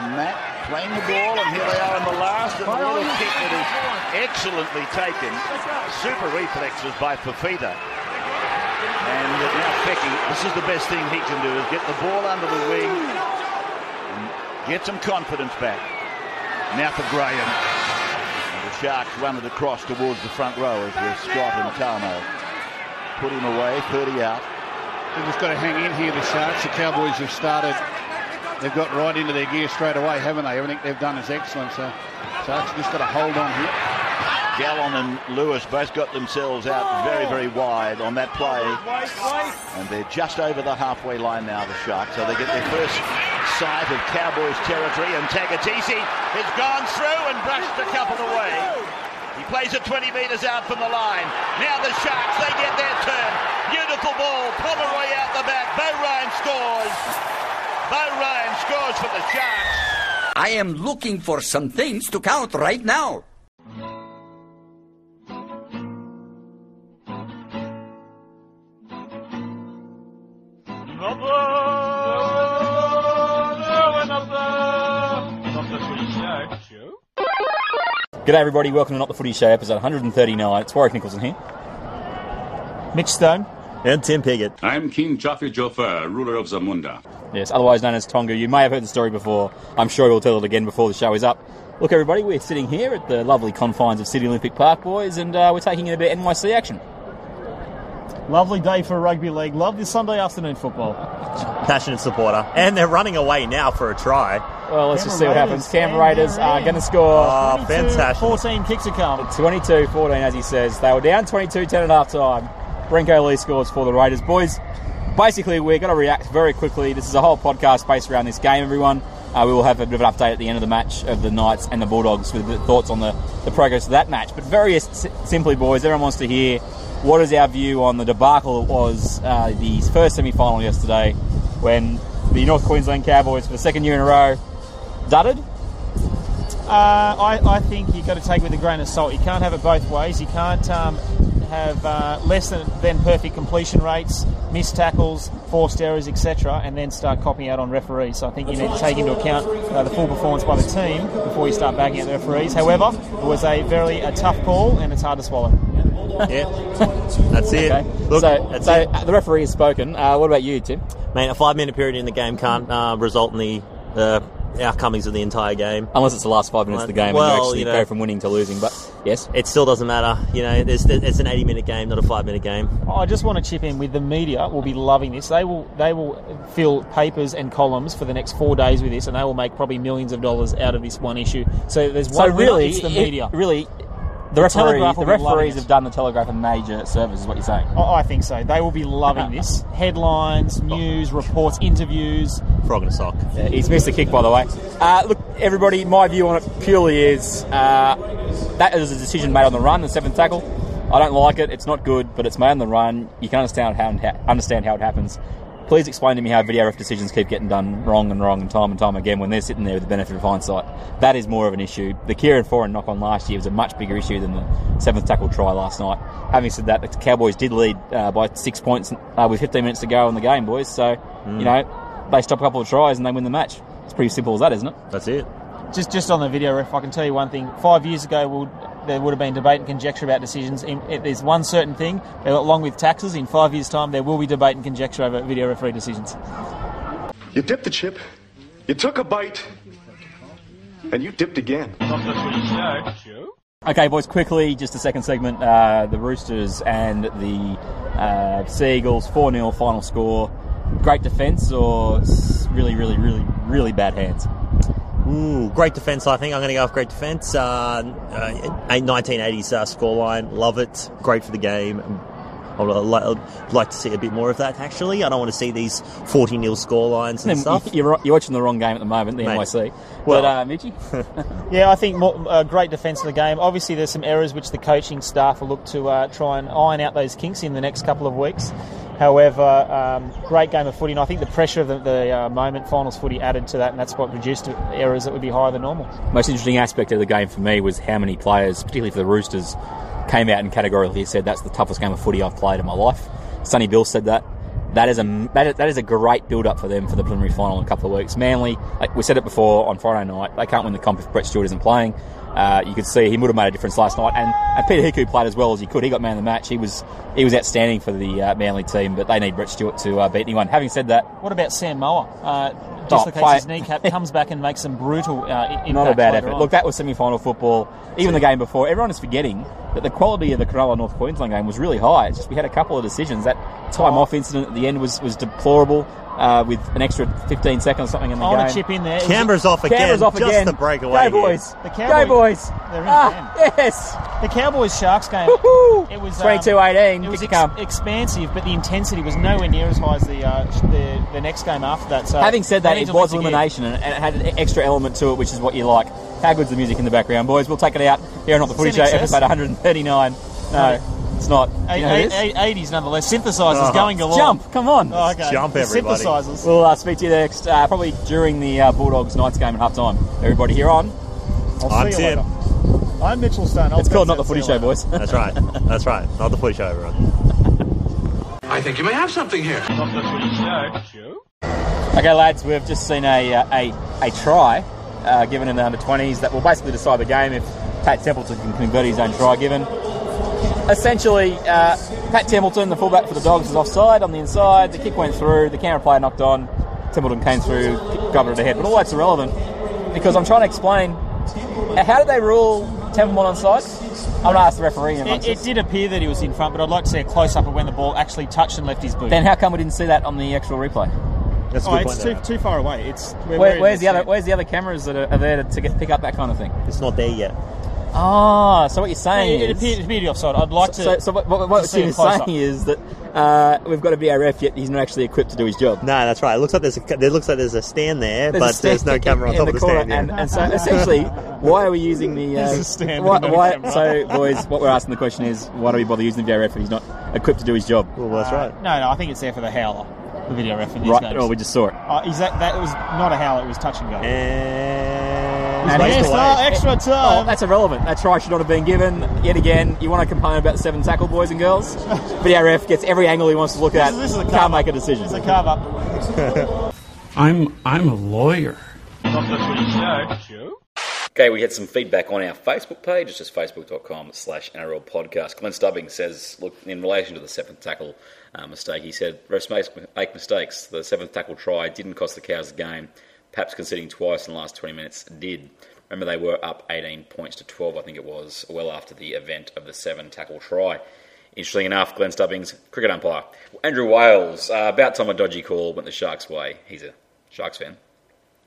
and Matt playing the ball, and here they are in the last, and the little kick that is excellently taken. Super reflexes by Papito. And now Pecky, this is the best thing he can do, is get the ball under the wing and get some confidence back. Now for Graham. And the Sharks run it across towards the front row as with Scott and Tarmo. Put him away, 30 out. They've just got to hang in here, the Sharks. The Cowboys have started. They've got right into their gear straight away, haven't they? Everything they've done is excellent, so Sharks just got to hold on here. Gallon and Lewis both got themselves out very, very wide on that play. And they're just over the halfway line now, the Sharks. So they get their first sight of Cowboys territory, and Tagatisi has gone through and brushed the couple away. He plays it 20 metres out from the line. Now the Sharks, they get their turn. Beautiful ball, Pomeroy out the back, Bo Ryan scores. Bo Ryan scores for the Sharks. I am looking for some things to count right now. G'day everybody, welcome to Not the Footy Show, episode 139. It's Warwick Nicholson here. Mitch Stone. And Tim Piggott. I'm King Jaffe Joffer, ruler of Zamunda. Yes, otherwise known as Tonga. You may have heard the story before. I'm sure we'll tell it again before the show is up. Look everybody, we're sitting here at the lovely confines of City Olympic Park, boys, and we're taking in a bit of NYC action. Lovely day for rugby league. Love this Sunday afternoon football. Passionate supporter. And they're running away now for a try. Well, let's just see what happens. Canberra Raiders are going to score. Oh, fantastic. 14 kicks to come. 22-14, as he says. They were down 22-10 at half time. Brinko Lee scores for the Raiders. Boys, basically, we're going to react very quickly. This is a whole podcast based around this game, everyone. We will have a bit of an update at the end of the match of the Knights and the Bulldogs with the thoughts on the progress of that match. But very simply, boys, everyone wants to hear, what is our view on the debacle that was the first semi-final yesterday when the North Queensland Cowboys, for the second year in a row, dudded? I think you've got to take it with a grain of salt. You can't have it both ways. You can't have less than perfect completion rates, missed tackles, forced errors, etc., and then start copying out on referees. So I think you need to take into account the full performance by the team before you start bagging out the referees. However, it was a very tough call, and it's hard to swallow. Yeah, that's it. Okay. Look, that's it. The referee has spoken. What about you, Tim? Man, a 5-minute period in the game can't result in the outcomings of the entire game. Unless it's the last 5 minutes of the game and you actually go from winning to losing. But yes, it still doesn't matter. You know, it's an 80-minute game, not a 5-minute game. I just want to chip in with the media. Will be loving this. They will fill papers and columns for the next 4 days with this, and they will make probably millions of dollars out of this one issue. So there's one. So really, it's the media. The referees have done the Telegraph a major service, is what you're saying? Oh, I think so. They will be loving this. Headlines, news, reports, interviews. Frog in a sock. Yeah, he's missed the kick, by the way. Look, everybody, my view on it purely is that is a decision made on the run, the seventh tackle. I don't like it. It's not good, but it's made on the run. You can understand how it happens. Please explain to me how video ref decisions keep getting done wrong and time again when they're sitting there with the benefit of hindsight. That is more of an issue. The Kieran Foran knock-on last year was a much bigger issue than the seventh tackle try last night. Having said that, the Cowboys did lead by 6 points with 15 minutes to go in the game, boys. So, you know, they stop a couple of tries and they win the match. It's pretty simple as that, isn't it? That's it. Just on the video ref, I can tell you one thing. 5 years ago, there would have been debate and conjecture about decisions. There's one certain thing, along with taxes, in 5 years' time, there will be debate and conjecture over video referee decisions. You dipped the chip, you took a bite, and you dipped again. Okay, boys, quickly, just a second segment. The Roosters and the Sea Eagles, 4-0 final score. Great defence or really, really, really, really bad hands? Ooh, great defence, I think. I'm going to go off great defence. 1980s scoreline. Love it. Great for the game. I'd like to see a bit more of that, actually. I don't want to see these 40-0 scorelines and stuff. You're watching the wrong game at the moment, the NYC. Well, but, Mitchie? Yeah, I think more, great defence in the game. Obviously, there's some errors which the coaching staff will look to try and iron out those kinks in the next couple of weeks. However, great game of footy, and I think the pressure of the moment, finals footy, added to that, and that's what reduced errors that would be higher than normal. Most interesting aspect of the game for me was how many players, particularly for the Roosters, came out and categorically said, that's the toughest game of footy I've played in my life. Sonny Bill said that. That is a great build-up for them for the preliminary final in a couple of weeks. Manly, like we said it before on Friday night, they can't win the comp if Brett Stewart isn't playing. You could see he would have made a difference last night, and Peter Hiku played as well as he could. He got man of the match. He was outstanding for the Manly team, but they need Brett Stewart to beat anyone. Having said that, what about Sam Moa? Dislocates his kneecap, comes back and makes some brutal impact. Not a bad effort. Look, that was semi-final football. Even the game before, everyone is forgetting that the quality of the Cronulla-North Queensland game was really high. It's just we had a couple of decisions. That time-off incident at the end was deplorable. With an extra 15 seconds or something in the game. I want to chip in there. Canberra's off again. Just the breakaway. Go boys. The Cowboys. Go boys. They're in again. Yes. The Cowboys-Sharks game. It was 22-18. It was expansive, but the intensity was nowhere near as high as the next game after that. So having said that, it was elimination, and it had an extra element to it, which is what you like. How good's the music in the background, boys? We'll take it out here on Not the Footy Show, episode 139. No. It's not. 80s nonetheless. Synthesizers going along. Jump, come on. Oh, okay. Jump, everybody. Synthesizers. We'll speak to you next, probably during the Bulldogs Knights game at halftime. Everybody here on. I'm Tim. I'm Mitchell Stone. It's called Not the Footy Show, boys. That's right. That's right. Not the Footy Show, everyone. I think you may have something here. Not the Footy Show. Okay, lads, we've just seen a try given in the under-20s that will basically decide the game if Pat Templeton can convert his own try given. Essentially, Pat Templeton, the fullback for the Dogs, is offside on the inside. The kick went through. The camera player knocked on. Templeton came through, got it ahead. But all that's irrelevant because I'm trying to explain, how did they rule Templeton onside? I'm going to ask the referee. It did appear that he was in front, but I'd like to see a close-up of when the ball actually touched and left his boot. Then how come we didn't see that on the actual replay? That's a good point. It's too far away. Where's the other cameras that are there to pick up that kind of thing? It's not there yet. Ah, so what you're saying is... It appeared to be offside. I'd like to... So what you're saying is that we've got a VARF, yet he's not actually equipped to do his job. No, that's right. It looks like there's a stand there, there's no camera on top of the stand. And so essentially, why are we using the... So, boys, what we're asking the question is, why do we bother using the VARF when he's not equipped to do his job? Well, that's right. No, I think it's there for the howler. The video ref in these games. Oh, we just saw it. That was not a howler, it was touch and go. And extra time. Oh, that's irrelevant. That try should not have been given. Yet again, you want to complain about the 7 tackle, boys and girls? Video ref gets every angle he wants to look at. Can't make a decision. This is a carve-up. I'm a lawyer. Okay, we had some feedback on our Facebook page. It's just facebook.com/NRL podcast. Glenn Stubbings says, look, in relation to the 7th tackle mistake, he said, refs make mistakes. The 7th tackle try didn't cost the Cows the game. Perhaps conceding twice in the last 20 minutes did. Remember, they were up 18 points to 12, I think it was, well after the event of the 7 tackle try. Interesting enough, Glenn Stubbings, cricket umpire. Andrew Wales, about time a dodgy call went the Sharks' way. He's a Sharks fan.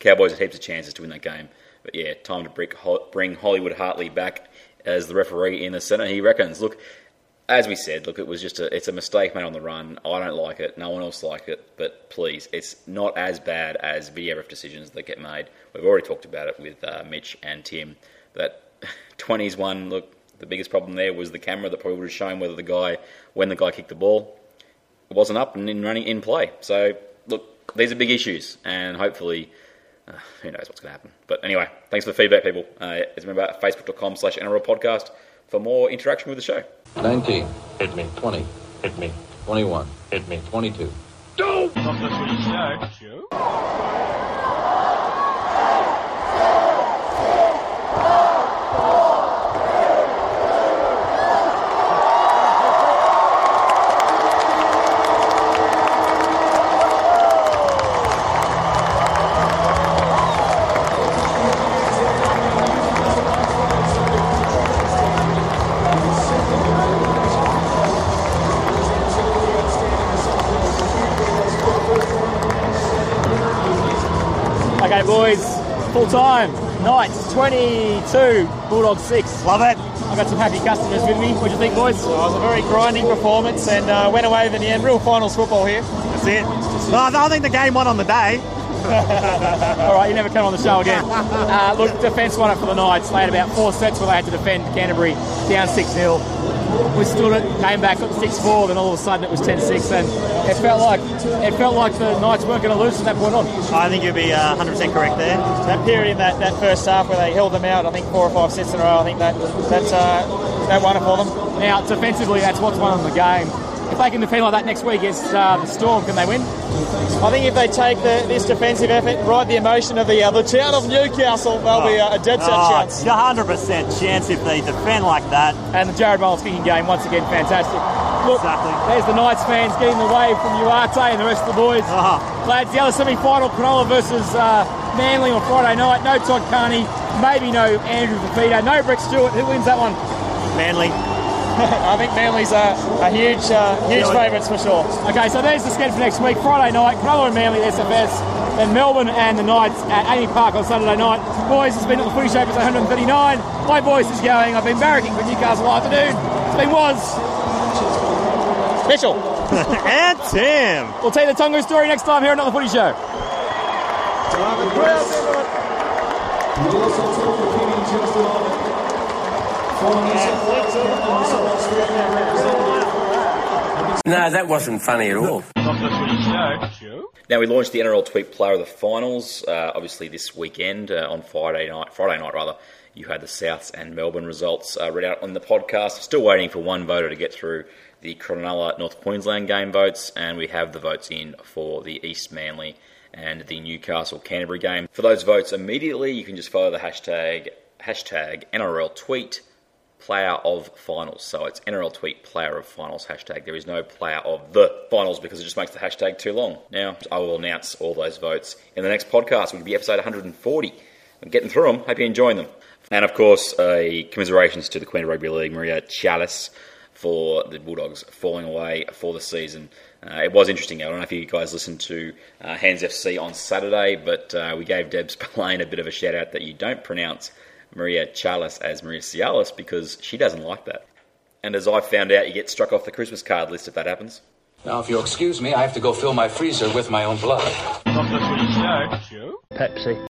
Cowboys had heaps of chances to win that game. But yeah, time to bring Hollywood Hartley back as the referee in the centre, he reckons. Look, as we said, look, it's a mistake made on the run. I don't like it. No one else likes it. But please, it's not as bad as VARF decisions that get made. We've already talked about it with Mitch and Tim. That 20s one, look, the biggest problem there was the camera that probably would have shown whether when the guy kicked the ball, it wasn't up and in play. So, look, these are big issues, and hopefully... who knows what's going to happen. But anyway, thanks for the feedback, people. Remember, facebook.com/NRL podcast for more interaction with the show. 19. Hit me. 20. Hit me. 21. Hit me. 22. Go! Not the Footy Show. Boys, full time, Knights 22, Bulldogs 6. Love it. I've got some happy customers with me. What do you think, boys? It was a very grinding performance and went away with the end. Real finals football here. That's it. No, I don't think the game won on the day. All right, you never come on the show again. Look, defence won it for the Knights. They had about 4 sets where they had to defend Canterbury down 6-0. We stood it, came back up 6-4, then all of a sudden it was 10-6, and it felt like the Knights weren't going to lose from that point on. I think you'd be 100% correct there. That period in that first half where they held them out, I think 4 or 5 sets in a row. I think that won it for them. Now defensively, that's what's won them the game. if they can defend like that next week against the Storm, can they win? I think if they take this defensive effort and ride the emotion of the town of Newcastle, they'll be a dead set chance. 100% chance if they defend like that. And the Jared Mowles kicking game, once again, fantastic. Look, exactly. There's the Knights fans getting away from Uarte and the rest of the boys. Lads, the other semi-final, Cronulla versus Manly on Friday night. No Todd Carney, maybe no Andrew Papito, no Brett Stewart. Who wins that one? Manly. I think Manly's a huge huge favourites for sure. Okay, so there's the schedule for next week. Friday night, Cronulla and Manly, SFS. Then Melbourne and the Knights at Amy Park on Saturday night. Boys, it's been at the Footy Show for 139. My voice is going. I've been barracking for Newcastle all afternoon. It's been Mitchell. And Tim. We'll tell you the Tonga story next time here on Not the Footy Show. No, that wasn't funny at all. Now, we launched the NRL Tweet Player of the Finals, obviously this weekend on Friday night. You had the Souths and Melbourne results read out on the podcast. Still waiting for one voter to get through the Cronulla North Queensland game votes, and we have the votes in for the East Manly and the Newcastle Canterbury game. For those votes immediately, you can just follow the hashtag NRL Tweet Player of Finals. So it's NRL Tweet Player of Finals hashtag. There is no Player of the Finals because it just makes the hashtag too long. Now, I will announce all those votes in the next podcast, which will be episode 140. I'm getting through them. Hope you're enjoying them. And, of course, commiserations to the Queen of Rugby League, Maria Chalice, for the Bulldogs falling away for the season. It was interesting. I don't know if you guys listened to Hands FC on Saturday, but we gave Deb Spillane a bit of a shout-out that you don't pronounce Maria Chalice as Maria Cialis because she doesn't like that. And as I found out, you get struck off the Christmas card list if that happens. Now, if you'll excuse me, I have to go fill my freezer with my own blood. Pepsi.